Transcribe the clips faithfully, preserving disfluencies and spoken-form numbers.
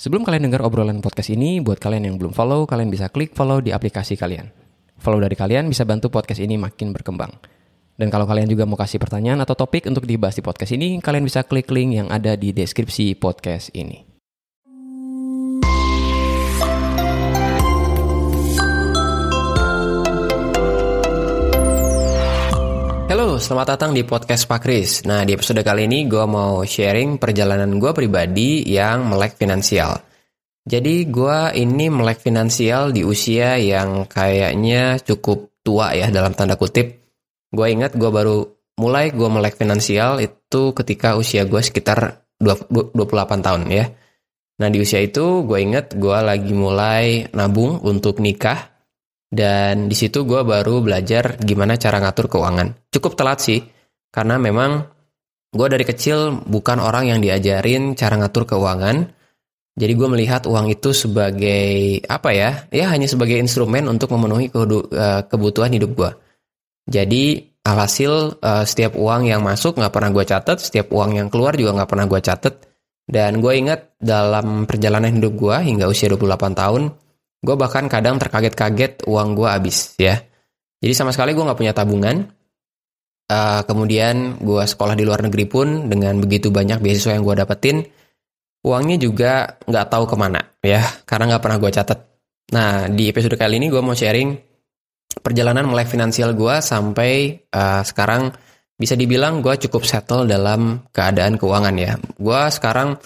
Sebelum kalian dengar obrolan podcast ini, buat kalian yang belum follow, kalian bisa klik follow di aplikasi kalian. Follow dari kalian bisa bantu podcast ini makin berkembang. Dan kalau kalian juga mau kasih pertanyaan atau topik untuk dibahas di podcast ini, kalian bisa klik link yang ada di deskripsi podcast ini. Halo, selamat datang di podcast Pak Kris. Nah, di episode kali ini gue mau sharing perjalanan gue pribadi yang melek finansial. Jadi gue ini melek finansial di usia yang kayaknya cukup tua ya, dalam tanda kutip. Gue ingat gue baru mulai gue melek finansial itu ketika usia gue sekitar dua puluh delapan tahun ya. Nah di usia itu gue ingat gue lagi mulai nabung untuk nikah. Dan di situ gue baru belajar gimana cara ngatur keuangan. Cukup telat sih, karena memang gue dari kecil bukan orang yang diajarin cara ngatur keuangan. Jadi gue melihat uang itu sebagai apa ya, ya hanya sebagai instrumen untuk memenuhi kebutuhan hidup gue. Jadi alhasil uh, setiap uang yang masuk gak pernah gue catet, setiap uang yang keluar juga gak pernah gue catet. Dan gue ingat dalam perjalanan hidup gue hingga usia dua puluh delapan tahun, gue bahkan kadang terkaget-kaget uang gue habis ya. Jadi sama sekali gue gak punya tabungan. Uh, kemudian gue sekolah di luar negeri pun dengan begitu banyak beasiswa yang gue dapetin, uangnya juga gak tahu kemana ya, karena gak pernah gue catet. Nah di episode kali ini gue mau sharing perjalanan melek finansial gue sampai uh, sekarang bisa dibilang gue cukup settle dalam keadaan keuangan ya. Gue sekarang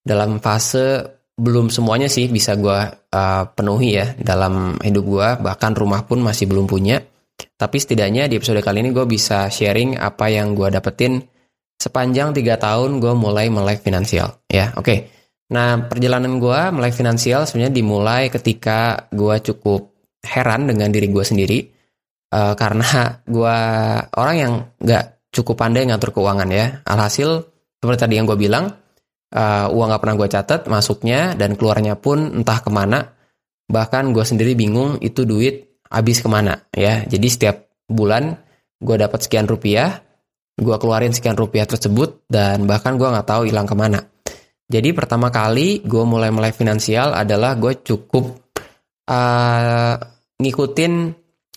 dalam fase belum semuanya sih bisa gue uh, penuhi ya dalam hidup gue. Bahkan rumah pun masih belum punya. Tapi setidaknya di episode kali ini gue bisa sharing apa yang gue dapetin sepanjang tiga tahun gue mulai melek finansial ya. Oke, okay. Nah perjalanan gue melek finansial sebenarnya dimulai ketika gue cukup heran dengan diri gue sendiri uh, karena gue orang yang gak cukup pandai ngatur keuangan ya. Alhasil seperti tadi yang gue bilang, uh, uang gak pernah gue catat masuknya dan keluarnya pun entah kemana. Bahkan gue sendiri bingung itu duit habis kemana ya. Jadi setiap bulan gue dapat sekian rupiah, gue keluarin sekian rupiah tersebut dan bahkan gue gak tahu hilang kemana. Jadi pertama kali gue mulai-mulai finansial adalah gue cukup Uh, ngikutin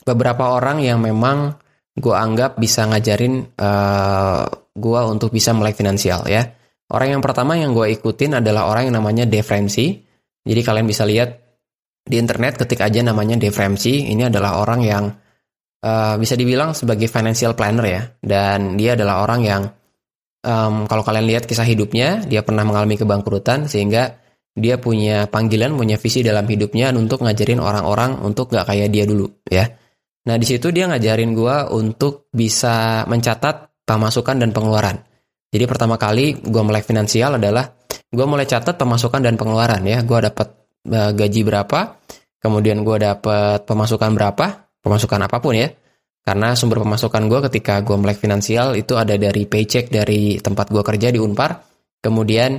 beberapa orang yang memang gue anggap bisa ngajarin uh, gue untuk bisa melek finansial ya. Orang yang pertama yang gue ikutin adalah orang yang namanya Dave Ramsey. Jadi kalian bisa lihat di internet, ketik aja namanya Dave Ramsey. Ini adalah orang yang uh, bisa dibilang sebagai financial planner ya. Dan dia adalah orang yang um, kalau kalian lihat kisah hidupnya, dia pernah mengalami kebangkrutan sehingga dia punya panggilan, punya visi dalam hidupnya untuk ngajarin orang-orang untuk gak kayak dia dulu ya. Nah di situ dia ngajarin gue untuk bisa mencatat pemasukan dan pengeluaran. Jadi pertama kali gue melek finansial adalah gue mulai catat pemasukan dan pengeluaran ya. Gue dapat uh, gaji berapa, kemudian gue dapat pemasukan berapa, pemasukan apapun ya. Karena sumber pemasukan gue ketika gue melek finansial itu ada dari paycheck dari tempat gue kerja di Unpar. Kemudian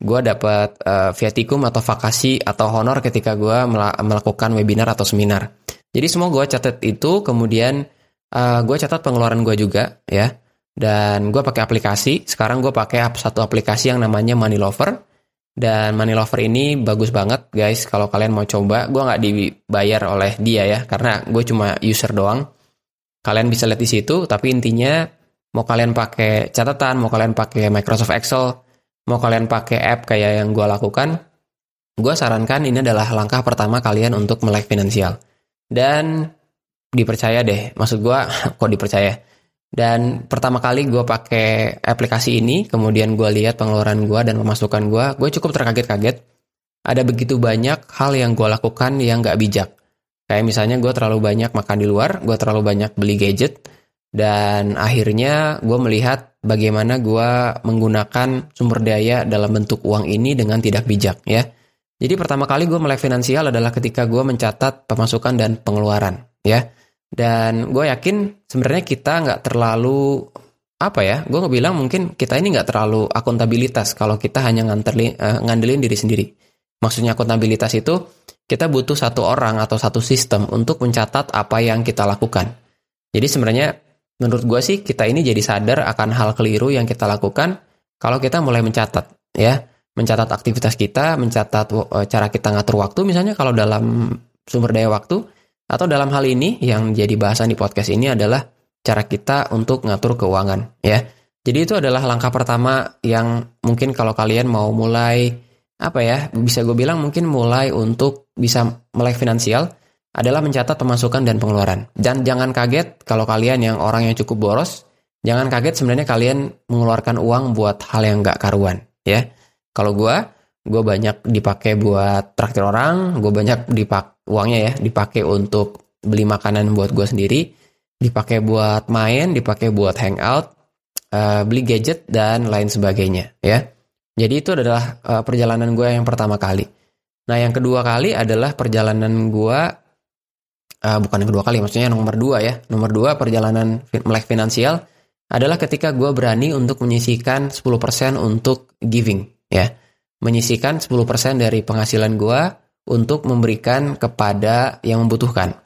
gue dapat uh, viatikum atau vakasi atau honor ketika gue melakukan webinar atau seminar. Jadi semua gue catat itu, kemudian uh, gue catat pengeluaran gue juga ya. Dan gue pakai aplikasi. Sekarang gue pakai satu aplikasi yang namanya Money Lover. Dan Money Lover ini bagus banget guys. Kalau kalian mau coba, gue nggak dibayar oleh dia ya, karena gue cuma user doang. Kalian bisa lihat di situ. Tapi intinya mau kalian pakai catatan, mau kalian pakai Microsoft Excel, mau kalian pakai app kayak yang gue lakukan, gue sarankan ini adalah langkah pertama kalian untuk melek finansial. Dan dipercaya deh, maksud gue kok dipercaya. Dan pertama kali gue pakai aplikasi ini, kemudian gue lihat pengeluaran gue dan pemasukan gue, gue cukup terkaget-kaget. Ada begitu banyak hal yang gue lakukan yang gak bijak. Kayak misalnya gue terlalu banyak makan di luar, gue terlalu banyak beli gadget. Dan akhirnya gue melihat bagaimana gue menggunakan sumber daya dalam bentuk uang ini dengan tidak bijak ya. Jadi pertama kali gue melek finansial adalah ketika gue mencatat pemasukan dan pengeluaran ya. Dan gue yakin sebenarnya kita gak terlalu apa ya, gue bilang mungkin kita ini gak terlalu akuntabilitas kalau kita hanya ngantelin, uh, ngandelin diri sendiri. Maksudnya akuntabilitas itu kita butuh satu orang atau satu sistem untuk mencatat apa yang kita lakukan. Jadi sebenarnya menurut gue sih kita ini jadi sadar akan hal keliru yang kita lakukan kalau kita mulai mencatat ya. mencatat aktivitas kita, mencatat uh, cara kita ngatur waktu misalnya kalau dalam sumber daya waktu, atau dalam hal ini yang jadi bahasan di podcast ini adalah cara kita untuk ngatur keuangan ya. Jadi itu adalah langkah pertama yang mungkin kalau kalian mau mulai apa ya, bisa gue bilang mungkin mulai untuk bisa melek finansial adalah mencatat pemasukan dan pengeluaran. Dan jangan kaget kalau kalian yang orang yang cukup boros, jangan kaget sebenarnya kalian mengeluarkan uang buat hal yang gak karuan ya. Kalau gue, gue banyak dipakai buat traktir orang, gue banyak dipak uangnya ya, dipakai untuk beli makanan buat gue sendiri, dipakai buat main, dipakai buat hangout, uh, beli gadget dan lain sebagainya ya. Jadi itu adalah uh, perjalanan gue yang pertama kali. Nah yang kedua kali adalah perjalanan gue, uh, bukan yang kedua kali, maksudnya nomor dua ya. Nomor dua perjalanan melek finansial adalah ketika gue berani untuk menyisihkan sepuluh persen untuk giving. Ya, menyisihkan sepuluh persen dari penghasilan gue untuk memberikan kepada yang membutuhkan.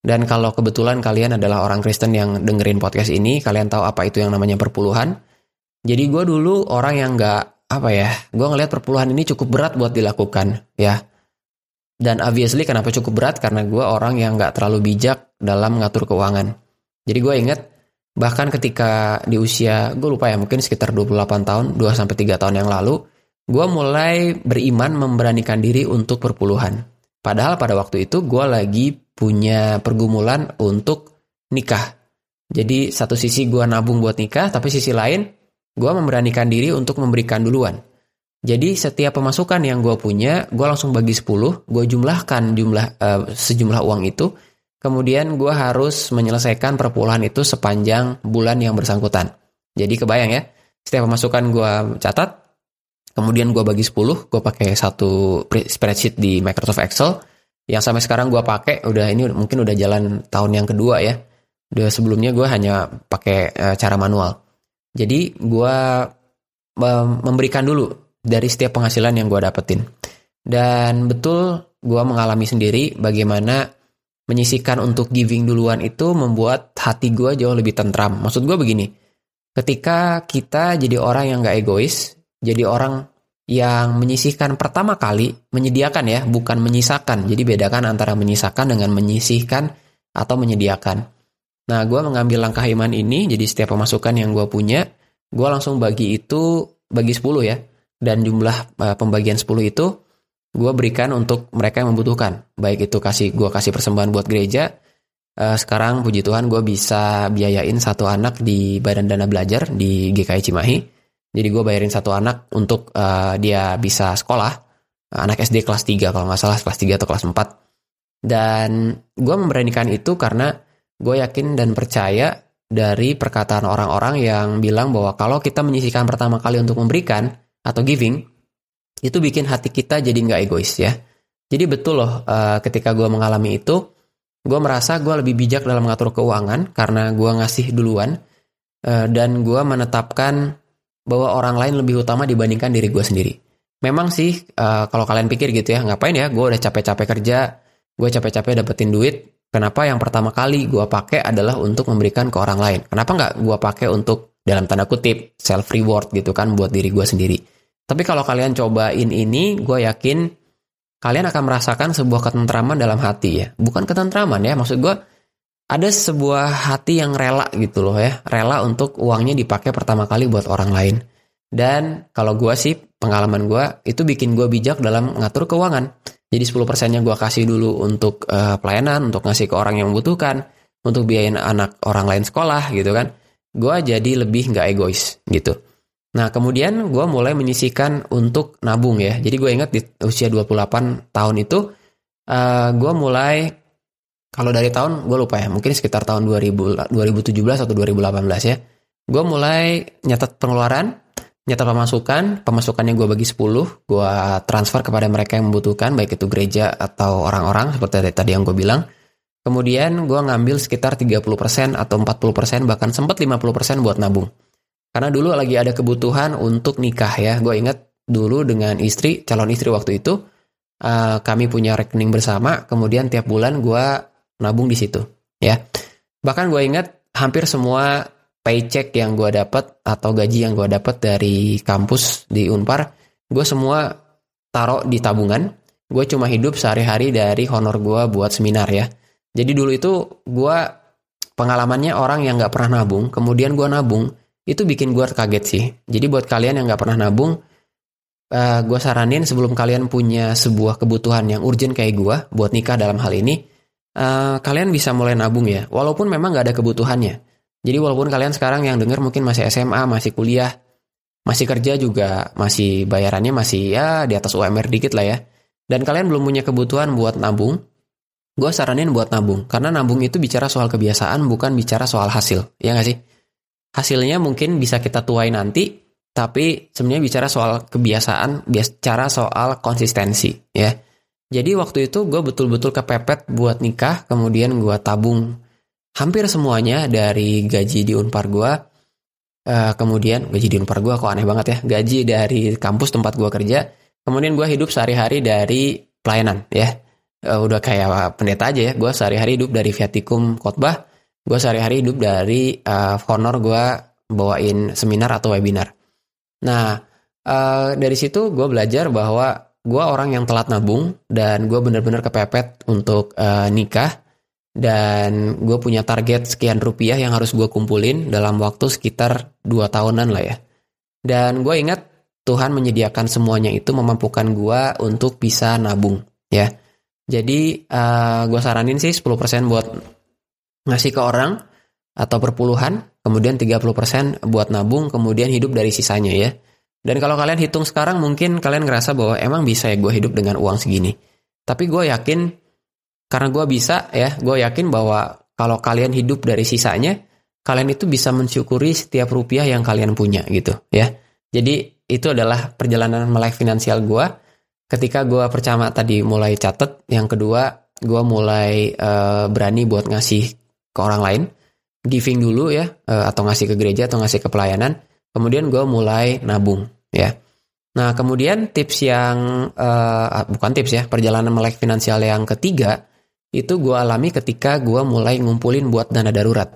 Dan kalau kebetulan kalian adalah orang Kristen yang dengerin podcast ini, kalian tahu apa itu yang namanya perpuluhan. Jadi gue dulu orang yang gak, apa ya, gue ngelihat perpuluhan ini cukup berat buat dilakukan ya. Dan obviously kenapa cukup berat? Karena gue orang yang gak terlalu bijak dalam mengatur keuangan. Jadi gue inget, bahkan ketika di usia, gue lupa ya, mungkin sekitar dua puluh delapan tahun, dua sampai tiga tahun yang lalu, gue mulai beriman memberanikan diri untuk perpuluhan. Padahal pada waktu itu gue lagi punya pergumulan untuk nikah. Jadi satu sisi gue nabung buat nikah, tapi sisi lain gue memberanikan diri untuk memberikan duluan. Jadi setiap pemasukan yang gue punya, gue langsung bagi sepuluh, gue jumlahkan jumlah uh, sejumlah uang itu. Kemudian gue harus menyelesaikan perpuluhan itu sepanjang bulan yang bersangkutan. Jadi kebayang ya, setiap pemasukan gue catat, kemudian gue bagi sepuluh, gue pakai satu spreadsheet di Microsoft Excel, yang sampai sekarang gue pakai, udah ini mungkin udah jalan tahun yang kedua ya. Udah sebelumnya gue hanya pakai e, cara manual. Jadi gue e, memberikan dulu dari setiap penghasilan yang gue dapetin. Dan betul gue mengalami sendiri bagaimana menyisihkan untuk giving duluan itu membuat hati gue jauh lebih tentram. Maksud gue begini, ketika kita jadi orang yang gak egois, jadi orang yang menyisihkan pertama kali, menyediakan ya, bukan menyisakan. Jadi bedakan antara menyisakan dengan menyisihkan atau menyediakan. Nah, gue mengambil langkah iman ini, jadi setiap pemasukan yang gue punya, gue langsung bagi itu, bagi sepuluh ya. Dan jumlah uh, pembagian sepuluh itu, gue berikan untuk mereka yang membutuhkan. Baik itu kasih gue kasih persembahan buat gereja. Uh, sekarang, puji Tuhan, gue bisa biayain satu anak di Badan Dana Belajar di G K I Cimahi. Jadi gue bayarin satu anak untuk uh, dia bisa sekolah, anak S D kelas tiga kalau nggak salah, kelas tiga atau kelas empat. Dan gue memberanikan itu karena gue yakin dan percaya dari perkataan orang-orang yang bilang bahwa kalau kita menyisihkan pertama kali untuk memberikan atau giving, itu bikin hati kita jadi nggak egois ya. Jadi betul loh, uh, ketika gue mengalami itu, gue merasa gue lebih bijak dalam mengatur keuangan karena gue ngasih duluan uh, dan gue menetapkan bahwa orang lain lebih utama dibandingkan diri gue sendiri. Memang sih, uh, kalau kalian pikir gitu ya, ngapain ya, gue udah capek-capek kerja, gue capek-capek dapetin duit, kenapa yang pertama kali gue pakai adalah untuk memberikan ke orang lain? Kenapa nggak gue pakai untuk, dalam tanda kutip, self-reward gitu kan, buat diri gue sendiri. Tapi kalau kalian cobain ini, gue yakin kalian akan merasakan sebuah ketentraman dalam hati ya. Bukan ketentraman ya, maksud gue, ada sebuah hati yang rela gitu loh ya, rela untuk uangnya dipakai pertama kali buat orang lain. Dan kalau gue sih, pengalaman gue, itu bikin gue bijak dalam ngatur keuangan. Jadi sepuluh persennya gue kasih dulu untuk uh, pelayanan, untuk ngasih ke orang yang membutuhkan, untuk biayain anak orang lain sekolah gitu kan. Gue jadi lebih gak egois gitu. Nah kemudian gue mulai menyisihkan untuk nabung ya. Jadi gue ingat di usia dua puluh delapan tahun itu, uh, gue mulai... Kalau dari tahun, gue lupa ya, mungkin sekitar tahun dua ribu, dua ribu tujuh belas atau dua ribu delapan belas ya. Gue mulai nyatat pengeluaran, nyatat pemasukan, pemasukannya gue bagi sepuluh, gue transfer kepada mereka yang membutuhkan, baik itu gereja atau orang-orang, seperti tadi yang gue bilang. Kemudian gue ngambil sekitar tiga puluh persen atau empat puluh persen, bahkan sempat lima puluh persen buat nabung. Karena dulu lagi ada kebutuhan untuk nikah ya, gue ingat dulu dengan istri, calon istri waktu itu, uh, kami punya rekening bersama, kemudian tiap bulan gue nabung di situ, ya. Bahkan gue ingat hampir semua paycheck yang gue dapat atau gaji yang gue dapat dari kampus di Unpar, gue semua taruh di tabungan. Gue cuma hidup sehari-hari dari honor gue buat seminar ya. Jadi dulu itu gue pengalamannya orang yang gak pernah nabung, kemudian gue nabung, itu bikin gue kaget sih. Jadi buat kalian yang gak pernah nabung, uh, gue saranin sebelum kalian punya sebuah kebutuhan yang urgent kayak gue, buat nikah dalam hal ini, uh, kalian bisa mulai nabung ya, walaupun memang gak ada kebutuhannya. Jadi walaupun kalian sekarang yang dengar mungkin masih S M A, masih kuliah, masih kerja juga, masih bayarannya masih ya di atas U M R dikit lah ya, dan kalian belum punya kebutuhan buat nabung, gue saranin buat nabung, karena nabung itu bicara soal kebiasaan, bukan bicara soal hasil, ya gak sih? Hasilnya mungkin bisa kita tuai nanti, tapi sebenarnya bicara soal kebiasaan, bicara soal konsistensi, ya. Jadi waktu itu gue betul-betul kepepet buat nikah, kemudian gue tabung hampir semuanya dari gaji di Unpar gue, uh, kemudian gaji di Unpar gue kok aneh banget ya, gaji dari kampus tempat gue kerja, kemudian gue hidup sehari-hari dari pelayanan, ya. Uh, udah kayak pendeta aja ya, gue sehari-hari hidup dari viatikum khotbah, gue sehari-hari hidup dari uh, honor gue bawain seminar atau webinar. Nah, uh, dari situ gue belajar bahwa gue orang yang telat nabung, dan gue bener-bener kepepet untuk uh, nikah, dan gue punya target sekian rupiah yang harus gue kumpulin dalam waktu sekitar dua tahunan lah ya. Dan gue ingat Tuhan menyediakan semuanya itu memampukan gue untuk bisa nabung ya. Jadi uh, gue saranin sih sepuluh persen buat ngasih ke orang atau perpuluhan, kemudian tiga puluh persen buat nabung, kemudian hidup dari sisanya ya. Dan kalau kalian hitung sekarang mungkin kalian ngerasa bahwa emang bisa ya gue hidup dengan uang segini. Tapi gue yakin karena gue bisa ya, gue yakin bahwa kalau kalian hidup dari sisanya, kalian itu bisa mensyukuri setiap rupiah yang kalian punya gitu ya. Jadi itu adalah perjalanan life finansial gue. Ketika gue pertama tadi mulai catet, yang kedua gue mulai uh, berani buat ngasih ke orang lain, giving dulu ya, uh, atau ngasih ke gereja atau ngasih ke pelayanan, kemudian gue mulai nabung ya. Nah kemudian tips yang, uh, bukan tips ya, perjalanan melek finansial yang ketiga, itu gue alami ketika gue mulai ngumpulin buat dana darurat.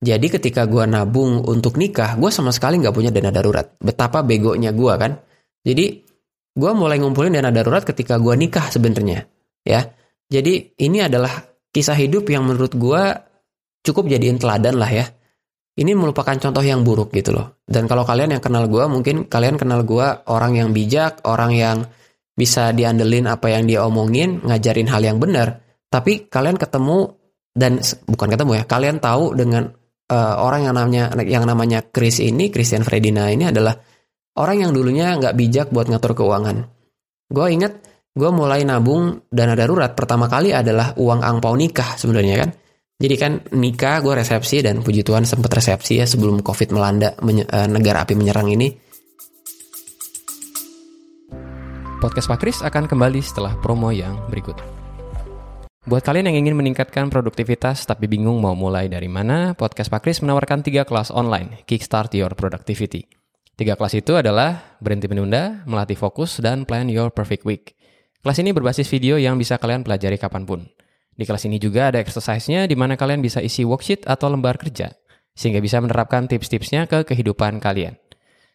Jadi ketika gue nabung untuk nikah, gue sama sekali gak punya dana darurat, betapa begonya gue kan. Jadi gue mulai ngumpulin dana darurat ketika gue nikah sebenarnya, ya. Jadi ini adalah kisah hidup yang menurut gue cukup jadiin teladan lah ya. Ini merupakan contoh yang buruk gitu loh. Dan kalau kalian yang kenal gue, mungkin kalian kenal gue orang yang bijak, orang yang bisa diandelin apa yang dia omongin, ngajarin hal yang benar. Tapi kalian ketemu dan bukan ketemu ya, kalian tahu dengan uh, orang yang namanya yang namanya Chris ini, Christian Fredina ini adalah orang yang dulunya gak bijak buat ngatur keuangan. Gue inget, gue mulai nabung dana darurat pertama kali adalah uang angpau nikah sebenarnya kan. Jadi kan nikah gue resepsi, dan puji Tuhan sempat resepsi ya sebelum COVID melanda, menye- negara api menyerang ini. Podcast Pak Kris akan kembali setelah promo yang berikut. Buat kalian yang ingin meningkatkan produktivitas tapi bingung mau mulai dari mana, Podcast Pak Kris menawarkan tiga kelas online, Kickstart Your Productivity. Tiga kelas itu adalah Berhenti Menunda, Melatih Fokus, dan Plan Your Perfect Week. Kelas ini berbasis video yang bisa kalian pelajari kapanpun. Di kelas ini juga ada exercise-nya di mana kalian bisa isi worksheet atau lembar kerja, sehingga bisa menerapkan tips-tipsnya ke kehidupan kalian.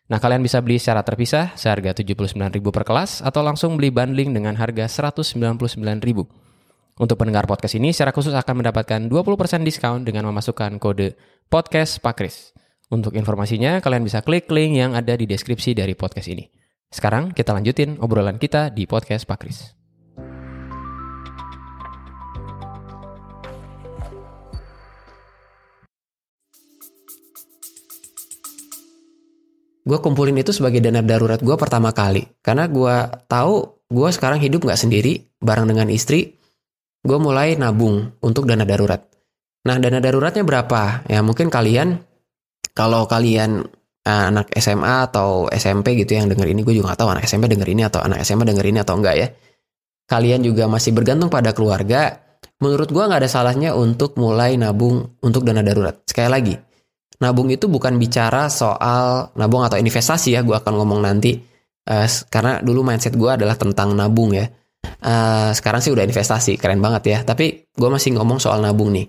Nah, kalian bisa beli secara terpisah seharga tujuh puluh sembilan ribu rupiah per kelas atau langsung beli bundling dengan harga seratus sembilan puluh sembilan ribu rupiah. Untuk pendengar podcast ini secara khusus akan mendapatkan dua puluh persen diskon dengan memasukkan kode Podcast Pak Kris. Untuk informasinya, kalian bisa klik link yang ada di deskripsi dari podcast ini. Sekarang kita lanjutin obrolan kita di Podcast Pak Kris. Gue kumpulin itu sebagai dana darurat gue pertama kali. Karena gue tahu gue sekarang hidup gak sendiri, bareng dengan istri, gue mulai nabung untuk dana darurat. Nah, dana daruratnya berapa? Ya mungkin kalian... Kalau kalian uh, anak S M A atau S M P gitu yang denger ini, gue juga gak tahu anak S M P denger ini atau anak S M A denger ini atau enggak ya. Kalian juga masih bergantung pada keluarga. Menurut gue gak ada salahnya untuk mulai nabung untuk dana darurat. Sekali lagi, nabung itu bukan bicara soal nabung atau investasi ya, gue akan ngomong nanti. Uh, karena dulu mindset gue adalah tentang nabung ya. Uh, sekarang sih udah investasi, keren banget ya. Tapi gue masih ngomong soal nabung nih.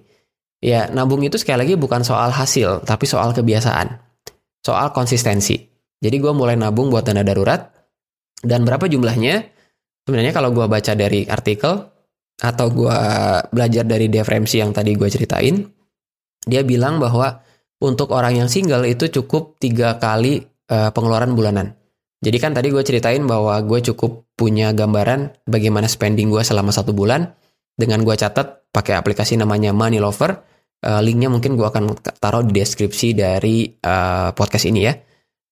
Ya, nabung itu sekali lagi bukan soal hasil, tapi soal kebiasaan, soal konsistensi. Jadi gue mulai nabung buat dana darurat, Dan berapa jumlahnya? Sebenarnya kalau gue baca dari artikel atau gue belajar dari Dave Ramsey yang tadi gue ceritain, dia bilang bahwa untuk orang yang single itu cukup tiga kali uh, pengeluaran bulanan. Jadi kan tadi gue ceritain bahwa gue cukup punya gambaran bagaimana spending gue selama satu bulan dengan gue catat pakai aplikasi namanya Money Lover. Uh, linknya mungkin gue akan taruh di deskripsi dari uh, podcast ini ya.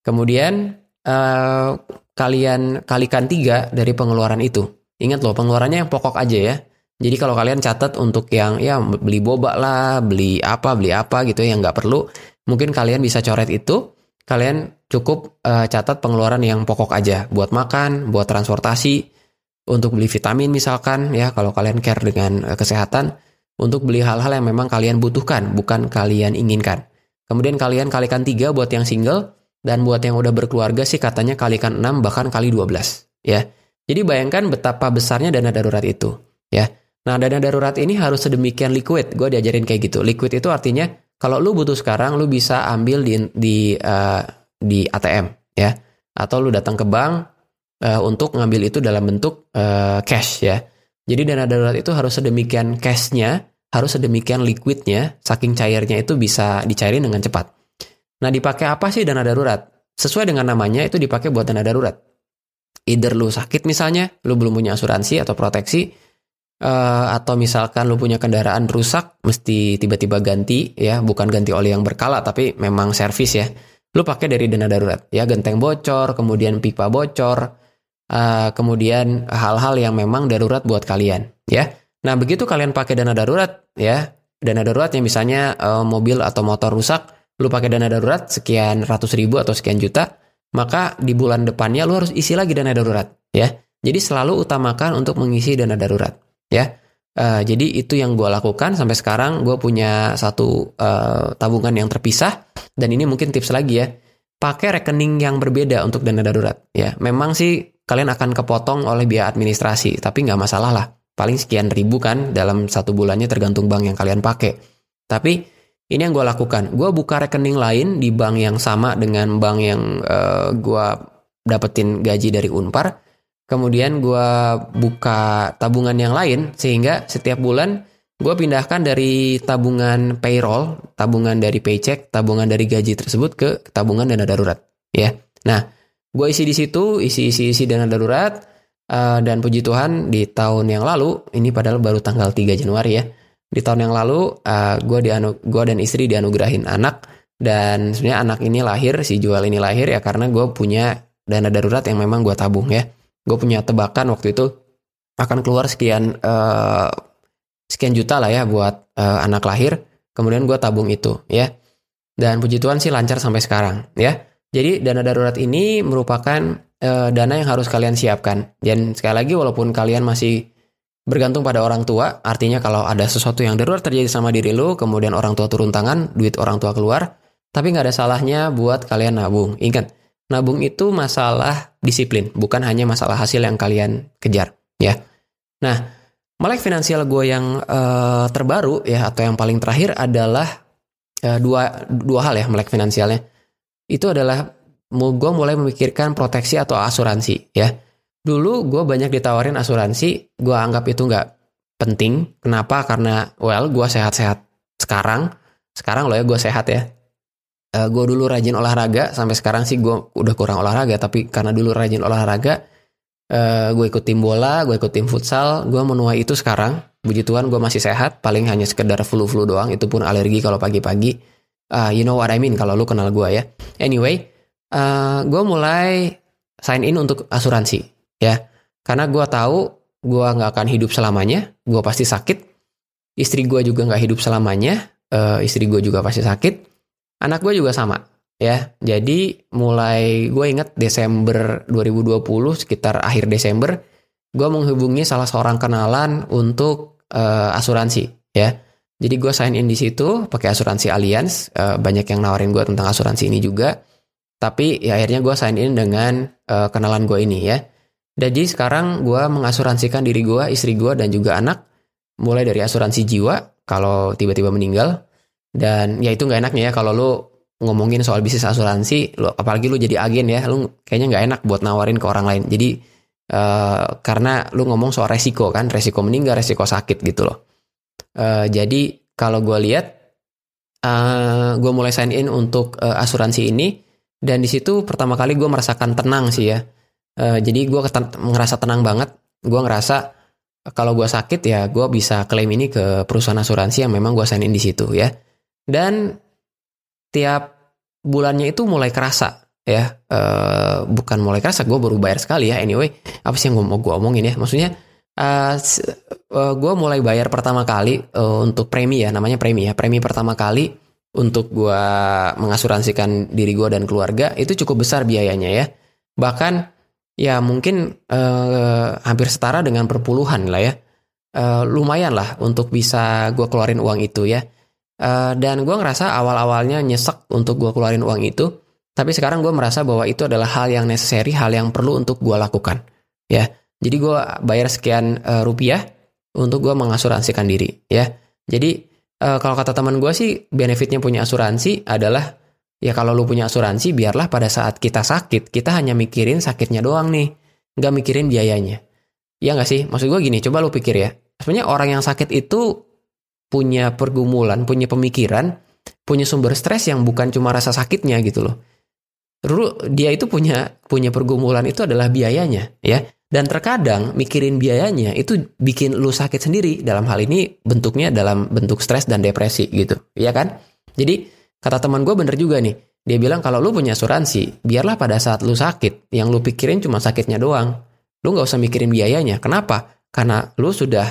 Kemudian uh, kalian kalikan tiga dari pengeluaran itu. Ingat loh, pengeluarannya yang pokok aja ya. Jadi kalau kalian catat untuk yang ya beli boba lah, beli apa, beli apa gitu yang nggak perlu, mungkin kalian bisa coret itu. Kalian cukup uh, catat pengeluaran yang pokok aja, buat makan, buat transportasi, untuk beli vitamin misalkan ya kalau kalian care dengan uh, kesehatan, untuk beli hal-hal yang memang kalian butuhkan, bukan kalian inginkan. Kemudian kalian kalikan tiga buat yang single, dan buat yang udah berkeluarga sih katanya kalikan enam bahkan kali dua belas ya. Jadi bayangkan betapa besarnya dana darurat itu ya. Nah, dana darurat ini harus sedemikian liquid. Gue diajarin kayak gitu. Liquid itu artinya kalau lu butuh sekarang, lu bisa ambil di di, uh, di A T M ya, atau lu datang ke bank uh, untuk ngambil itu dalam bentuk uh, cash ya. Jadi dana darurat itu harus sedemikian cashnya, harus sedemikian liquidnya, saking cairnya itu bisa dicairin dengan cepat. Nah, dipakai apa sih dana darurat? Sesuai dengan namanya itu dipakai buat dana darurat. Either lu sakit misalnya, lu belum punya asuransi atau proteksi. Uh, atau misalkan lu punya kendaraan rusak mesti tiba-tiba ganti ya, bukan ganti oli yang berkala tapi memang servis ya, lu pakai dari dana darurat ya. Genteng bocor, kemudian pipa bocor, uh, kemudian hal-hal yang memang darurat buat kalian ya. Nah, begitu kalian pakai dana darurat ya, dana darurat yang misalnya uh, mobil atau motor rusak, lu pakai dana darurat sekian ratus ribu atau sekian juta, maka di bulan depannya lu harus isi lagi dana darurat ya. Jadi selalu utamakan untuk mengisi dana darurat ya. Uh, jadi itu yang gue lakukan sampai sekarang. Gue punya satu uh, tabungan yang terpisah, dan ini mungkin tips lagi ya, pakai rekening yang berbeda untuk dana darurat ya. Memang sih kalian akan kepotong oleh biaya administrasi, tapi nggak masalah lah, paling sekian ribu kan dalam satu bulannya tergantung bank yang kalian pakai. Tapi ini yang gue lakukan, gue buka rekening lain di bank yang sama dengan bank yang uh, gue dapetin gaji dari Unpar. Kemudian gue buka tabungan yang lain, sehingga setiap bulan gue pindahkan dari tabungan payroll, tabungan dari paycheck, tabungan dari gaji tersebut ke tabungan dana darurat ya. Nah, gue isi di situ, isi-isi-isi dana darurat, uh, dan puji Tuhan di tahun yang lalu, ini padahal baru tanggal tiga Januari ya, di tahun yang lalu uh, gue dianu- gue dan istri dianugerahin anak, dan sebenarnya anak ini lahir, si Jual ini lahir ya karena gue punya dana darurat yang memang gue tabung ya. Gue punya tebakan waktu itu akan keluar sekian uh, sekian juta lah ya buat uh, anak lahir. Kemudian gue tabung itu ya. Dan puji Tuhan sih lancar sampai sekarang ya. Jadi dana darurat ini merupakan uh, dana yang harus kalian siapkan. Dan sekali lagi, walaupun kalian masih bergantung pada orang tua, artinya kalau ada sesuatu yang darurat terjadi sama diri lu, kemudian orang tua turun tangan, duit orang tua keluar, tapi gak ada salahnya buat kalian nabung. Ingat, nabung itu masalah disiplin, bukan hanya masalah hasil yang kalian kejar ya. Nah, melek finansial gue yang uh, terbaru ya, atau yang paling terakhir adalah uh, dua dua hal ya, melek finansialnya. Itu adalah gue mulai memikirkan proteksi atau asuransi ya. Dulu gue banyak ditawarin asuransi, gue anggap itu nggak penting. Kenapa? Karena well, gue sehat-sehat sekarang, sekarang loh ya gue sehat ya. Uh, gue dulu rajin olahraga, sampai sekarang sih gue udah kurang olahraga, tapi karena dulu rajin olahraga, uh, gue ikut tim bola, gue ikut tim futsal, gue menuai itu sekarang. Puji Tuhan gue masih sehat, paling hanya sekedar flu-flu doang, itu pun alergi kalau pagi-pagi. Uh, you know what I mean kalau lu kenal gue ya. Anyway, uh, gue mulai sign in untuk asuransi ya, karena gue tahu gue gak akan hidup selamanya, gue pasti sakit, istri gue juga gak hidup selamanya, uh, istri gue juga pasti sakit, anak gue juga sama ya. Jadi mulai gue ingat Desember dua ribu dua puluh, sekitar akhir Desember, gue menghubungi salah seorang kenalan untuk uh, asuransi ya. Jadi gue sign in di situ pakai asuransi Allianz. Uh, banyak yang nawarin gue tentang asuransi ini juga, tapi ya akhirnya gue sign in dengan uh, kenalan gue ini ya. Jadi sekarang gue mengasuransikan diri gue, istri gue, dan juga anak, mulai dari asuransi jiwa kalau tiba-tiba meninggal. Dan ya itu gak enaknya ya kalau lu ngomongin soal bisnis asuransi, lu, apalagi lu jadi agen ya, lu kayaknya nggak enak buat nawarin ke orang lain. Jadi uh, karena lu ngomong soal resiko kan, resiko meninggal, resiko sakit gitu loh. Uh, jadi kalau gue lihat, uh, gue mulai sign in untuk uh, asuransi ini, dan di situ pertama kali gue merasakan tenang sih ya. Uh, jadi gue keten- ngerasa tenang banget. Gue ngerasa kalau gue sakit ya gue bisa klaim ini ke perusahaan asuransi yang memang gue sign in di situ ya. Dan tiap bulannya itu mulai kerasa ya, e, bukan mulai kerasa, gue baru bayar sekali ya, anyway apa sih yang mau gue omongin ya, maksudnya uh, uh, gue mulai bayar pertama kali uh, untuk premi ya, namanya premi ya, premi pertama kali untuk gue mengasuransikan diri gue dan keluarga itu cukup besar biayanya ya, bahkan ya mungkin uh, hampir setara dengan perpuluhan lah ya, uh, lumayan lah untuk bisa gue keluarin uang itu ya. Uh, dan gue ngerasa awal-awalnya nyesek untuk gue keluarin uang itu, tapi sekarang gue merasa bahwa itu adalah hal yang necessary, hal yang perlu untuk gue lakukan ya. Jadi gue bayar sekian uh, rupiah untuk gue mengasuransikan diri ya. Jadi uh, kalau kata teman gue sih, benefitnya punya asuransi adalah ya kalau lu punya asuransi, biarlah pada saat kita sakit, kita hanya mikirin sakitnya doang nih, gak mikirin biayanya. Iya gak sih? Maksud gue gini, coba lu pikir ya, sebenarnya orang yang sakit itu punya pergumulan, punya pemikiran, punya sumber stres yang bukan cuma rasa sakitnya gitu loh. Dia itu punya punya pergumulan itu adalah biayanya ya. Dan terkadang mikirin biayanya itu bikin lu sakit sendiri. Dalam hal ini bentuknya dalam bentuk stres dan depresi gitu, ya kan? Jadi kata teman gue bener juga nih. Dia bilang kalau lu punya asuransi, biarlah pada saat lu sakit, yang lu pikirin cuma sakitnya doang. Lu gak usah mikirin biayanya. Kenapa? Karena lu sudah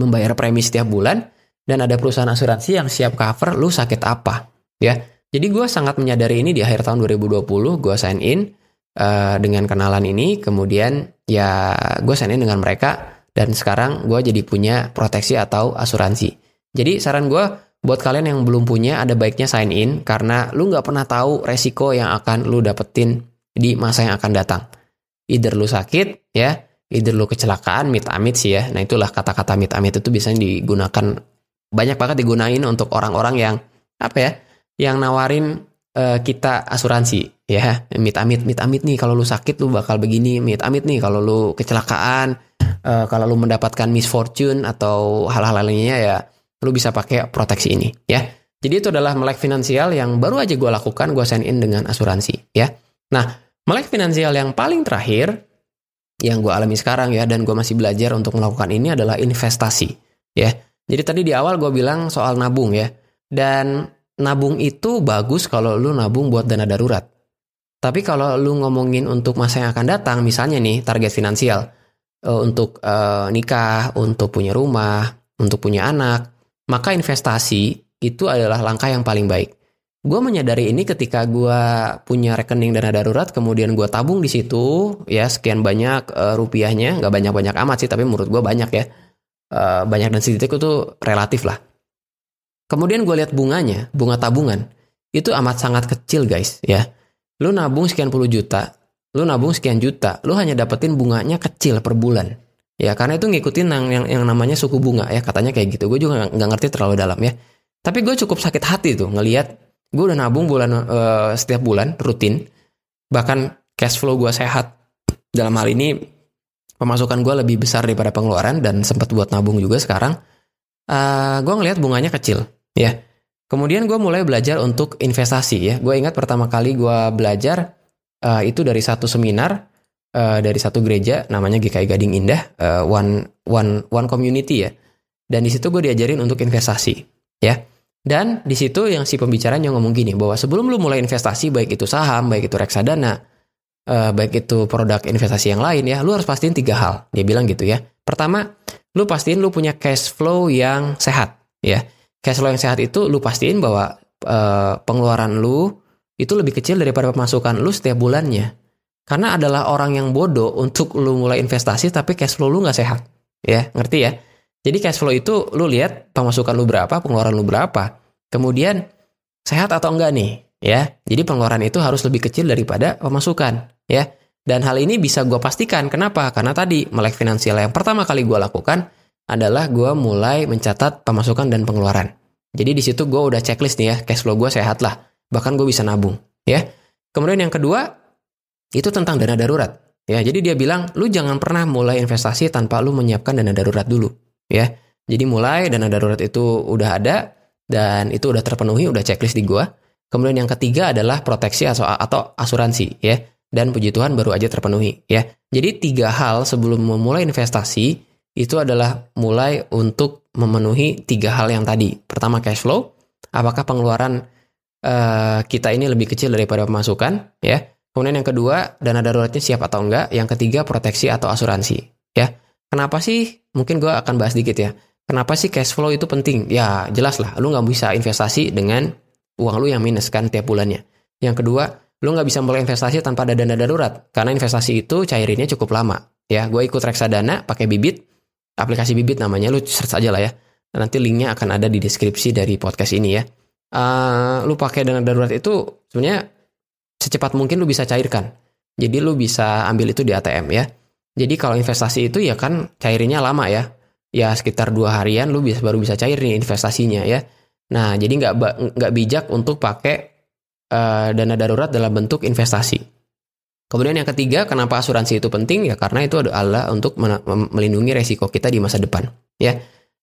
membayar premi setiap bulan, dan ada perusahaan asuransi yang siap cover lu sakit apa ya. Jadi gue sangat menyadari ini di akhir tahun dua ribu dua puluh. Gue sign in uh, dengan kenalan ini, kemudian ya gue sign in dengan mereka, dan sekarang gue jadi punya proteksi atau asuransi. Jadi saran gue buat kalian yang belum punya, ada baiknya sign in, karena lu gak pernah tahu resiko yang akan lu dapetin di masa yang akan datang. Either lu sakit ya, either lu kecelakaan, mit-amit sih ya. Nah itulah kata-kata mit-amit itu biasanya digunakan, banyak banget digunain untuk orang-orang yang apa ya, yang nawarin uh, kita asuransi ya. Mit-amit, mit-amit nih kalau lu sakit lu bakal begini, mit-amit nih kalau lu kecelakaan, uh, kalau lu mendapatkan misfortune atau hal-hal lainnya ya, lu bisa pakai proteksi ini ya. Jadi itu adalah melek finansial yang baru aja gue lakukan, gue sign in dengan asuransi ya. Nah, melek finansial yang paling terakhir yang gue alami sekarang ya, dan gue masih belajar untuk melakukan ini adalah investasi ya. Jadi tadi di awal gue bilang soal nabung ya. Dan nabung itu bagus kalau lu nabung buat dana darurat. Tapi kalau lu ngomongin untuk masa yang akan datang, misalnya nih target finansial, e, untuk e, nikah, untuk punya rumah, untuk punya anak, maka investasi itu adalah langkah yang paling baik. Gue menyadari ini ketika gue punya rekening dana darurat, kemudian gue tabung di situ ya, sekian banyak e, rupiahnya, gak banyak-banyak amat sih, tapi menurut gue banyak ya. Banyak dan sedikit itu relatif lah. Kemudian gue lihat bunganya, bunga tabungan itu amat sangat kecil guys ya. Lu nabung sekian puluh juta, lu nabung sekian juta, lu hanya dapetin bunganya kecil per bulan ya, karena itu ngikutin yang, yang, yang namanya suku bunga ya, katanya kayak gitu. Gue juga gak ngerti terlalu dalam ya, tapi gue cukup sakit hati tuh ngelihat gue udah nabung bulan uh, setiap bulan rutin, bahkan cash flow gue sehat. Dalam hal ini pemasukan gue lebih besar daripada pengeluaran, dan sempat buat nabung juga sekarang. Uh, gue ngelihat bunganya kecil, ya. Kemudian gue mulai belajar untuk investasi, ya. Gue ingat pertama kali gue belajar uh, itu dari satu seminar uh, dari satu gereja, namanya G K I Gading Indah, uh, one one one community ya. Dan di situ gue diajarin untuk investasi, ya. Dan di situ yang si pembicaranya ngomong gini, bahwa sebelum lu mulai investasi, baik itu saham, baik itu reksadana, Uh, baik itu produk investasi yang lain ya, lu harus pastiin tiga hal. Dia bilang gitu ya. Pertama, lu pastiin lu punya cash flow yang sehat ya. Cash flow yang sehat itu lu pastiin bahwa uh, pengeluaran lu itu lebih kecil daripada pemasukan lu setiap bulannya. Karena adalah orang yang bodoh untuk lu mulai investasi tapi cash flow lu gak sehat ya, ngerti ya. Jadi cash flow itu lu lihat pemasukan lu berapa, pengeluaran lu berapa, kemudian sehat atau enggak nih ya. Jadi pengeluaran itu harus lebih kecil daripada pemasukan ya. Dan hal ini bisa gue pastikan. Kenapa? Karena tadi melek finansial yang pertama kali gue lakukan adalah gue mulai mencatat pemasukan dan pengeluaran. Jadi di situ gue udah checklist nih ya, cash flow gue sehat lah, bahkan gue bisa nabung, ya. Kemudian yang kedua itu tentang dana darurat, ya. Jadi dia bilang lu jangan pernah mulai investasi tanpa lu menyiapkan dana darurat dulu, ya. Jadi mulai dana darurat itu udah ada dan itu udah terpenuhi, udah checklist di gua. Kemudian yang ketiga adalah proteksi atau, atau asuransi, ya. Dan puji Tuhan baru aja terpenuhi, ya. Jadi tiga hal sebelum memulai investasi itu adalah mulai untuk memenuhi tiga hal yang tadi. Pertama cash flow, apakah pengeluaran uh, kita ini lebih kecil daripada pemasukan, ya. Kemudian yang kedua, dana daruratnya siap atau enggak. Yang ketiga, proteksi atau asuransi, ya. Kenapa sih? Mungkin gue akan bahas dikit, ya. Kenapa sih cash flow itu penting? Ya jelas lah, lu gak bisa investasi dengan uang lu yang minus kan tiap bulannya. Yang kedua, lu gak bisa mulai investasi tanpa ada dana darurat, karena investasi itu cairinnya cukup lama, ya. Gue ikut reksadana pakai Bibit, aplikasi Bibit namanya, lu search aja lah, ya. Nanti linknya akan ada di deskripsi dari podcast ini, ya. Uh, lu pakai dana darurat itu sebenarnya secepat mungkin lu bisa cairkan. Jadi lu bisa ambil itu di A T M, ya. Jadi kalau investasi itu ya kan cairinnya lama, ya. Ya sekitar dua harian lu bisa baru bisa cair nih investasinya, ya. Nah jadi nggak nggak bijak untuk pakai uh, dana darurat dalam bentuk investasi. Kemudian yang ketiga, kenapa asuransi itu penting? Ya karena itu adalah untuk melindungi resiko kita di masa depan, ya.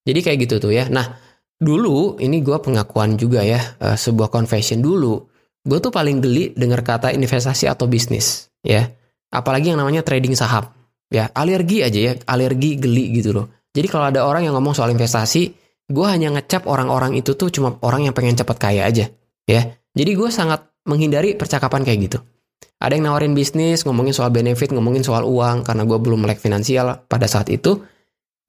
Jadi kayak gitu tuh, ya. Nah dulu ini gue pengakuan juga, ya, uh, sebuah confession dulu. Gue tuh paling geli dengar kata investasi atau bisnis, ya. Apalagi yang namanya trading saham, ya. Alergi aja, ya, alergi, geli gitu loh. Jadi kalau ada orang yang ngomong soal investasi, gue hanya ngecap orang-orang itu tuh cuma orang yang pengen cepet kaya aja, ya. Jadi gue sangat menghindari percakapan kayak gitu. Ada yang nawarin bisnis, ngomongin soal benefit, ngomongin soal uang, karena gue belum melek finansial pada saat itu.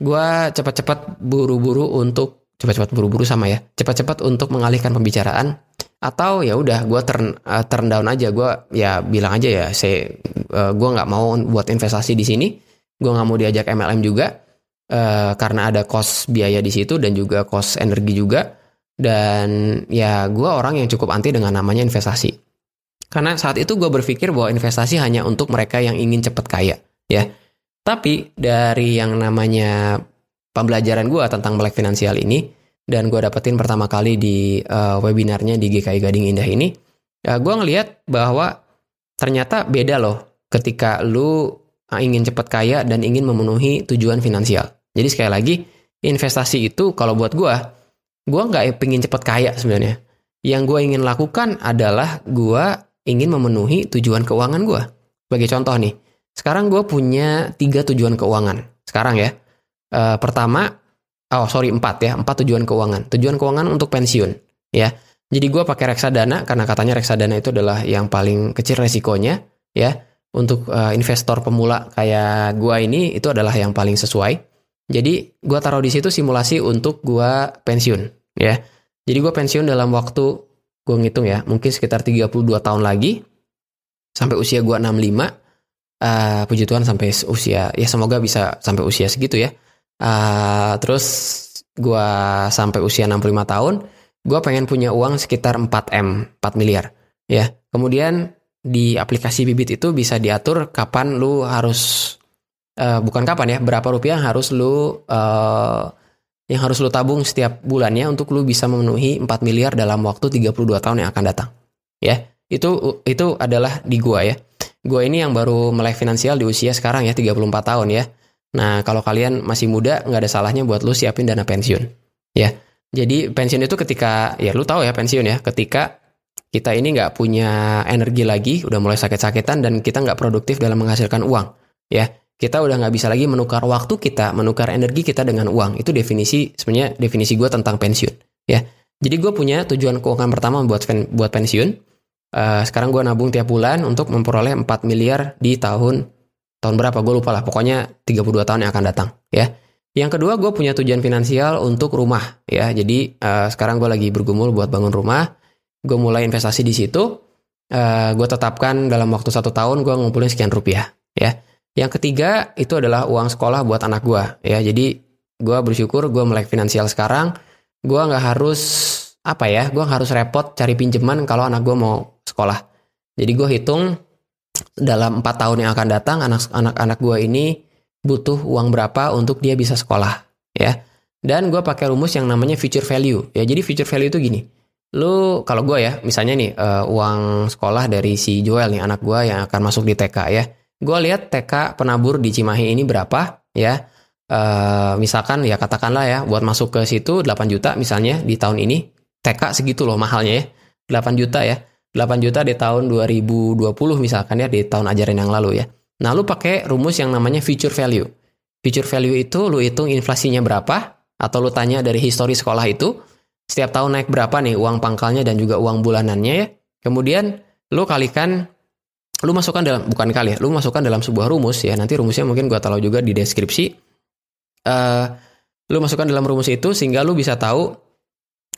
Gue cepat-cepat buru-buru untuk cepat-cepat buru-buru sama ya, cepat-cepat untuk mengalihkan pembicaraan. Atau ya udah, gue turn uh, turn down aja, gue ya bilang aja ya, saya uh, gue nggak mau buat investasi di sini, gue nggak mau diajak M L M juga. Uh, karena ada cost biaya di situ dan juga cost energi juga, dan ya gue orang yang cukup anti dengan namanya investasi, karena saat itu gue berpikir bahwa investasi hanya untuk mereka yang ingin cepat kaya, ya. Tapi dari yang namanya pembelajaran gue tentang melek finansial ini, dan gue dapetin pertama kali di uh, webinarnya di G K I Gading Indah ini, uh, gue ngelihat bahwa ternyata beda loh ketika lu ingin cepat kaya dan ingin memenuhi tujuan finansial. Jadi sekali lagi, investasi itu kalau buat gue, gue nggak pengen cepat kaya sebenarnya. Yang gue ingin lakukan adalah gue ingin memenuhi tujuan keuangan gue. Sebagai contoh nih, sekarang gue punya tiga tujuan keuangan. Sekarang ya, e, pertama, oh sorry empat ya, empat tujuan keuangan. Tujuan keuangan untuk pensiun, ya. Jadi gue pakai reksadana karena katanya reksadana itu adalah yang paling kecil resikonya, ya. Untuk uh, investor pemula kayak gue ini itu adalah yang paling sesuai. Jadi gue taruh di situ simulasi untuk gue pensiun, ya. Jadi gue pensiun dalam waktu, gue ngitung ya, mungkin sekitar tiga puluh dua tahun lagi, sampai usia gue enam puluh lima, uh, puji Tuhan sampai usia, ya semoga bisa sampai usia segitu ya. Uh, terus gue sampai usia enam puluh lima tahun, gue pengen punya uang sekitar empat M, empat miliar, ya. Kemudian di aplikasi Bibit itu bisa diatur kapan lu harus, uh, bukan kapan ya, berapa rupiah yang harus lu uh, yang harus lu tabung setiap bulannya untuk lu bisa memenuhi empat miliar dalam waktu tiga puluh dua tahun yang akan datang, ya. Itu itu adalah di gua, ya. Gua ini yang baru melek finansial di usia sekarang ya, tiga puluh empat tahun, ya. Nah kalau kalian masih muda, nggak ada salahnya buat lu siapin dana pensiun, ya. Jadi pensiun itu ketika, ya lu tahu ya pensiun ya, ketika kita ini nggak punya energi lagi, udah mulai sakit-sakitan dan kita nggak produktif dalam menghasilkan uang, ya. Kita udah nggak bisa lagi menukar waktu kita, menukar energi kita dengan uang. Itu definisi sebenarnya definisi gue tentang pensiun, ya. Jadi gue punya tujuan keuangan pertama buat buat pensiun. Uh, sekarang gue nabung tiap bulan untuk memperoleh empat miliar di tahun tahun berapa gue lupa lah. Pokoknya tiga puluh dua tahun yang akan datang, ya. Yang kedua, gue punya tujuan finansial untuk rumah, ya. Jadi uh, sekarang gue lagi bergumul buat bangun rumah. Gue mulai investasi di situ, uh, gue tetapkan dalam waktu satu tahun gue ngumpulin sekian rupiah, ya. Yang ketiga itu adalah uang sekolah buat anak gue, ya. Jadi gue bersyukur gue melek finansial sekarang, gue nggak harus apa ya, gue harus repot cari pinjaman kalau anak gue mau sekolah. Jadi gue hitung dalam empat tahun yang akan datang anak-anak gue ini butuh uang berapa untuk dia bisa sekolah, ya. Dan gue pakai rumus yang namanya future value, ya. Jadi future value itu gini. Lu kalau gue ya, misalnya nih uh, uang sekolah dari si Joel nih, anak gue yang akan masuk di T K ya. Gue lihat T K penabur di Cimahi ini berapa ya. Uh, misalkan ya katakanlah ya buat masuk ke situ delapan juta misalnya di tahun ini. T K segitu loh mahalnya ya. delapan juta ya. delapan juta di tahun dua ribu dua puluh misalkan ya, di tahun ajaran yang lalu ya. Nah, lu pakai rumus yang namanya future value. Future value itu lu hitung inflasinya berapa, atau lu tanya dari histori sekolah itu. Setiap tahun naik berapa nih uang pangkalnya dan juga uang bulanannya ya. Kemudian lu kalikan, lu masukkan dalam, bukan kali ya, lu masukkan dalam sebuah rumus ya. Nanti rumusnya mungkin gua taruh juga di deskripsi. Uh, lu masukkan dalam rumus itu sehingga lu bisa tahu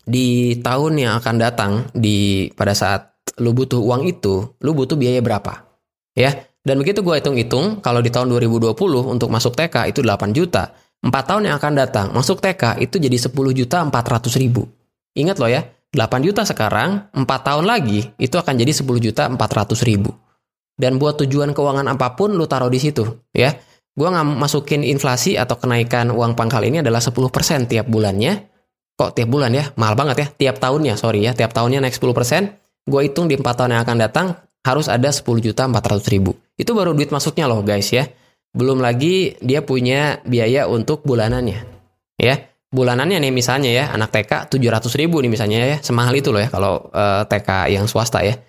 di tahun yang akan datang, di pada saat lu butuh uang itu, lu butuh biaya berapa ya. Dan begitu gua hitung-hitung, kalau di tahun dua ribu dua puluh untuk masuk T K itu delapan juta. empat tahun yang akan datang, masuk T K itu jadi sepuluh juta empat ratus ribu. Ingat loh ya, delapan juta sekarang, empat tahun lagi, itu akan jadi sepuluh juta empat ratus ribu. Dan buat tujuan keuangan apapun, lu taruh di situ, ya. Gua nggak masukin inflasi atau kenaikan uang pangkal ini adalah sepuluh persen tiap bulannya. Kok tiap bulan ya? Mahal banget ya. Tiap tahunnya, sorry ya. Tiap tahunnya naik sepuluh persen, gua hitung di empat tahun yang akan datang, harus ada sepuluh juta empat ratus ribu. Itu baru duit masuknya loh guys ya. Belum lagi dia punya biaya untuk bulanannya, ya. Bulanannya nih misalnya ya, anak T K tujuh ratus ribu nih misalnya ya, semahal itu loh ya kalau e, T K yang swasta ya.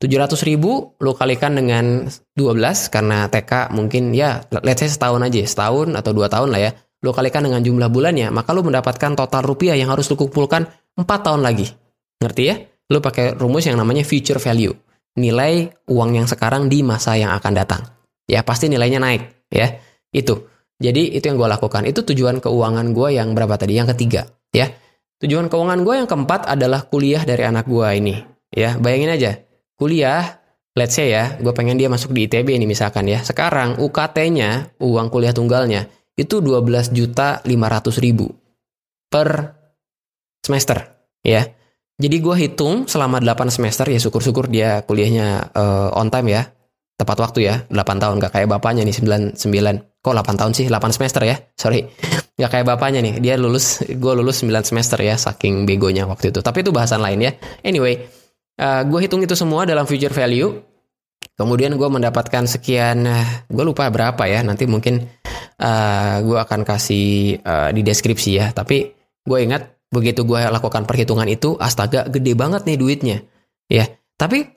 tujuh ratus ribu lo kalikan dengan dua belas, karena T K mungkin ya let's say setahun aja, setahun atau dua tahun lah ya. Lo kalikan dengan jumlah bulannya, maka lo mendapatkan total rupiah yang harus lo kumpulkan empat tahun lagi. Ngerti ya? Lo pakai rumus yang namanya future value. Nilai uang yang sekarang di masa yang akan datang. Ya pasti nilainya naik ya, itu. Jadi itu yang gue lakukan. Itu tujuan keuangan gue yang berapa tadi? Yang ketiga, ya. Tujuan keuangan gue yang keempat adalah kuliah dari anak gue ini, ya. Bayangin aja, kuliah, let's say ya, gue pengen dia masuk di I T B ini misalkan ya. Sekarang U K T-nya, uang kuliah tunggalnya itu dua belas juta lima ratus ribu per semester, ya. Jadi gue hitung selama delapan semester ya, syukur-syukur dia kuliahnya uh, on time ya. Tepat waktu ya, delapan tahun, gak kayak bapaknya nih sembilan sembilan. Kok delapan tahun sih? delapan semester ya, sorry. Gak kayak bapaknya nih, dia lulus, gue lulus sembilan semester ya, saking begonya waktu itu. Tapi itu bahasan lain ya. Anyway, uh, gue hitung itu semua dalam future value. Kemudian gue mendapatkan sekian, gue lupa berapa ya, nanti mungkin uh, gue akan kasih uh, di deskripsi ya. Tapi gue ingat, begitu gue lakukan perhitungan itu, astaga gede banget nih duitnya. Ya, tapi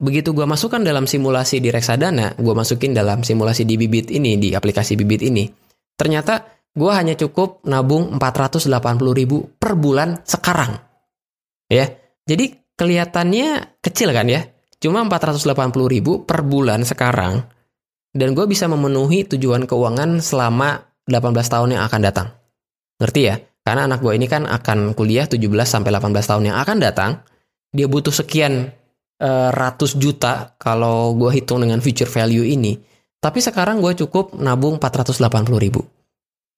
begitu gue masukkan dalam simulasi di reksadana, gue masukin dalam simulasi di Bibit ini, di aplikasi Bibit ini, ternyata gue hanya cukup nabung empat ratus delapan puluh ribu per bulan sekarang. Ya, jadi kelihatannya kecil kan ya, cuma empat ratus delapan puluh ribu per bulan sekarang, dan gue bisa memenuhi tujuan keuangan selama delapan belas tahun yang akan datang. Ngerti ya? Karena anak gue ini kan akan kuliah tujuh belas sampai delapan belas tahun yang akan datang, dia butuh sekian ratus juta kalau gue hitung dengan future value ini. Tapi sekarang gue cukup nabung empat ratus delapan puluh ribu.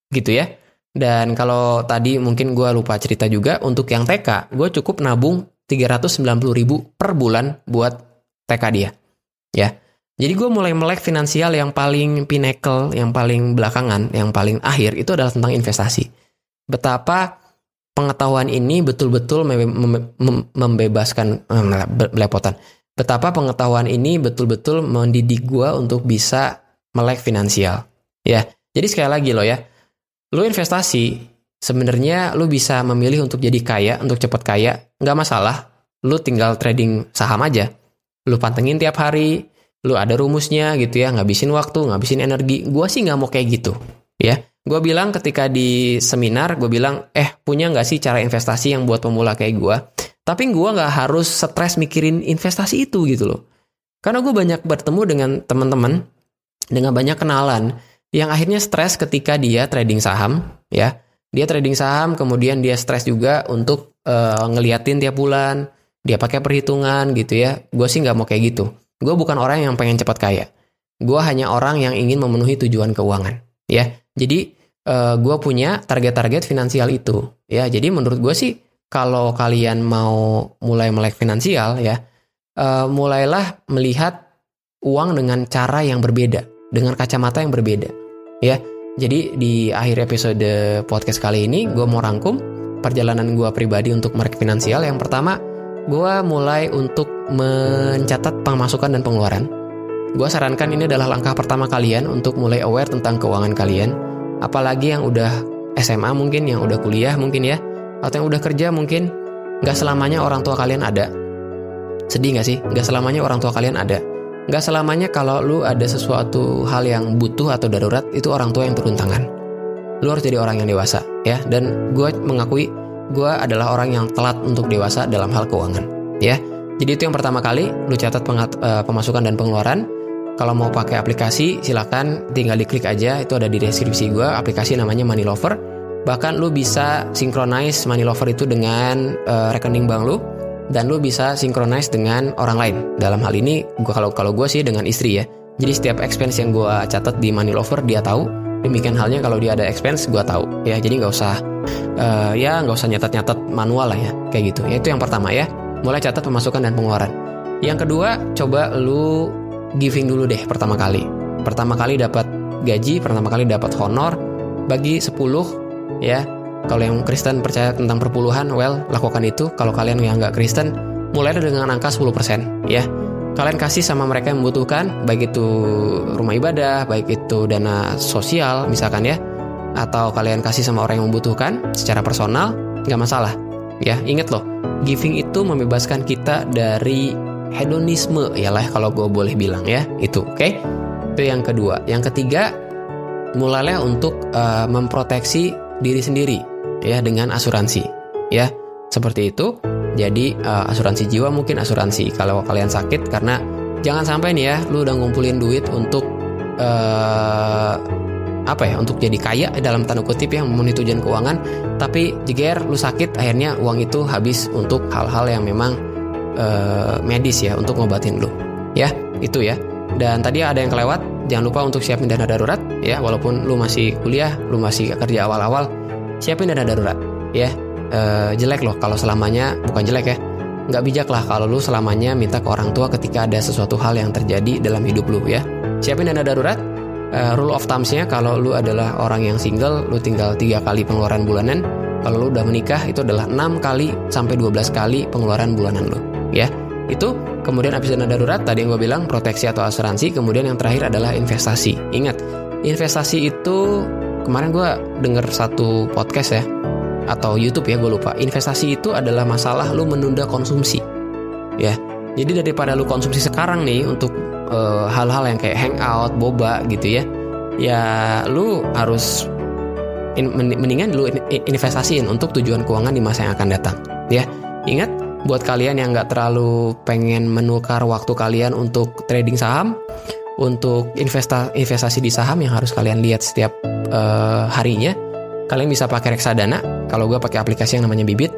Gitu ya. Dan kalau tadi mungkin gue lupa cerita juga, untuk yang T K, gue cukup nabung tiga ratus sembilan puluh ribu per bulan buat T K dia. Ya. Jadi gue mulai melek finansial yang paling pinnacle, yang paling belakangan, yang paling akhir, itu adalah tentang investasi. Betapa pengetahuan ini betul-betul membe- mem- membebaskan, belepotan. Betapa pengetahuan ini betul-betul mendidik gue untuk bisa melek finansial. Ya, jadi sekali lagi lo ya, lo investasi sebenarnya lo bisa memilih untuk jadi kaya, untuk cepat kaya, nggak masalah. Lo tinggal trading saham aja. Lo pantengin tiap hari, lo ada rumusnya gitu ya, ngabisin waktu, ngabisin energi. Gue sih nggak mau kayak gitu, ya. Gue bilang ketika di seminar, gue bilang, eh punya gak sih cara investasi yang buat pemula kayak gue? Tapi gue gak harus stres mikirin investasi itu gitu loh. Karena gue banyak bertemu dengan teman-teman, dengan banyak kenalan, yang akhirnya stres ketika dia trading saham, ya. Dia trading saham, kemudian dia stres juga untuk uh, ngeliatin tiap bulan, dia pakai perhitungan gitu ya. Gue sih gak mau kayak gitu. Gue bukan orang yang pengen cepat kaya. Gue hanya orang yang ingin memenuhi tujuan keuangan, ya. Jadi uh, gue punya target-target finansial itu ya. Jadi menurut gue sih kalau kalian mau mulai melek finansial ya, uh, mulailah melihat uang dengan cara yang berbeda, dengan kacamata yang berbeda ya. Jadi di akhir episode podcast kali ini gue mau rangkum perjalanan gue pribadi untuk melek finansial. Yang pertama, gue mulai untuk mencatat pemasukan dan pengeluaran. Gue sarankan ini adalah langkah pertama kalian untuk mulai aware tentang keuangan kalian. Apalagi yang udah S M A mungkin, yang udah kuliah mungkin ya, atau yang udah kerja mungkin. Gak selamanya orang tua kalian ada. Sedih gak sih? Gak selamanya orang tua kalian ada. Gak selamanya kalau lu ada sesuatu hal yang butuh atau darurat, itu orang tua yang turun tangan. Lu harus jadi orang yang dewasa ya. Dan gue mengakui gue adalah orang yang telat untuk dewasa dalam hal keuangan ya. Jadi itu yang pertama kali, lu catat pengat, uh, pemasukan dan pengeluaran. Kalau mau pakai aplikasi silakan, tinggal diklik aja, itu ada di deskripsi gue. Aplikasi namanya Money Lover. Bahkan lu bisa synchronize Money Lover itu dengan uh, rekening bank lu, dan lu bisa synchronize dengan orang lain. Dalam hal ini gua, kalau kalau gue sih dengan istri ya. Jadi setiap expense yang gue catat di Money Lover dia tahu. Demikian halnya kalau dia ada expense gue tahu ya. Jadi nggak usah uh, ya nggak usah nyatat-nyatat manual lah ya, kayak gitu ya. Itu yang pertama ya, mulai catat pemasukan dan pengeluaran. Yang kedua, coba lu giving dulu deh pertama kali. Pertama kali dapat gaji, pertama kali dapat honor, bagi sepuluh ya. Kalau yang Kristen percaya tentang perpuluhan, well, lakukan itu. Kalau kalian yang nggak Kristen, mulai dengan angka sepuluh persen ya. Kalian kasih sama mereka yang membutuhkan, baik itu rumah ibadah, baik itu dana sosial misalkan ya, atau kalian kasih sama orang yang membutuhkan secara personal, nggak masalah ya. Ingat loh, giving itu membebaskan kita dari hedonisme ya lah, kalau gue boleh bilang ya itu, oke? Okay? Itu yang kedua. Yang ketiga, mulailah untuk uh, memproteksi diri sendiri ya dengan asuransi ya, seperti itu. Jadi uh, asuransi jiwa mungkin, asuransi kalau kalian sakit, karena jangan sampai nih ya, lu udah ngumpulin duit untuk uh, apa ya, untuk jadi kaya dalam tanda kutip ya, memenuhi tujuan keuangan, tapi jeger lu sakit, akhirnya uang itu habis untuk hal-hal yang memang uh, medis ya, untuk ngobatin lu ya, itu ya. Dan tadi ada yang kelewat, jangan lupa untuk siapin dana darurat ya. Walaupun lu masih kuliah, lu masih kerja awal-awal, siapin dana darurat ya. Uh, jelek loh kalau selamanya, bukan jelek ya, nggak bijak lah kalau lu selamanya minta ke orang tua ketika ada sesuatu hal yang terjadi dalam hidup lu ya. Siapin dana darurat. Uh, rule of thumbs-nya, kalau lu adalah orang yang single, lu tinggal tiga kali pengeluaran bulanan. Kalau lu udah menikah, itu adalah enam kali sampai dua belas kali pengeluaran bulanan lu ya. Itu kemudian habis dana darurat, tadi yang gue bilang proteksi atau asuransi. Kemudian yang terakhir adalah investasi. Ingat, investasi itu kemarin gue denger satu podcast ya, atau YouTube ya, gue lupa. Investasi itu adalah masalah lu menunda konsumsi ya. Jadi daripada lu konsumsi sekarang nih untuk Uh, hal-hal yang kayak hangout, boba gitu ya, ya lu harus in, mendingan lu in, investasiin untuk tujuan keuangan di masa yang akan datang ya. Ingat, buat kalian yang gak terlalu pengen menukar waktu kalian untuk trading saham, untuk investa, investasi di saham yang harus kalian lihat setiap uh, harinya, kalian bisa pakai reksadana. Kalau gue pakai aplikasi yang namanya Bibit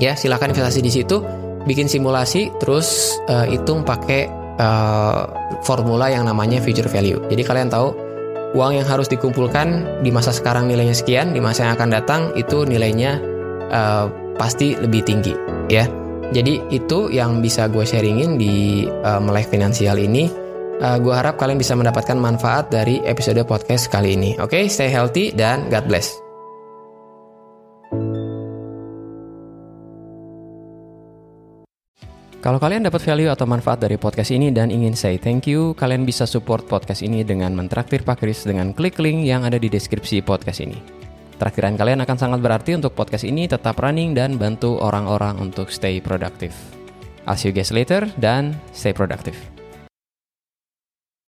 ya, silakan investasi di situ, bikin simulasi, terus uh, hitung pakai Uh, formula yang namanya future value. Jadi kalian tahu uang yang harus dikumpulkan di masa sekarang nilainya sekian, di masa yang akan datang itu nilainya uh, pasti lebih tinggi ya. Jadi itu yang bisa gue sharingin di uh, Melek Finansial ini. uh, Gue harap kalian bisa mendapatkan manfaat dari episode podcast kali ini. Oke, okay, stay healthy dan God bless. Kalau kalian dapat value atau manfaat dari podcast ini dan ingin say thank you, kalian bisa support podcast ini dengan mentraktir Pak Kris dengan klik link yang ada di deskripsi podcast ini. Traktiran kalian akan sangat berarti untuk podcast ini tetap running dan bantu orang-orang untuk stay productive. I'll see you guys later dan stay productive.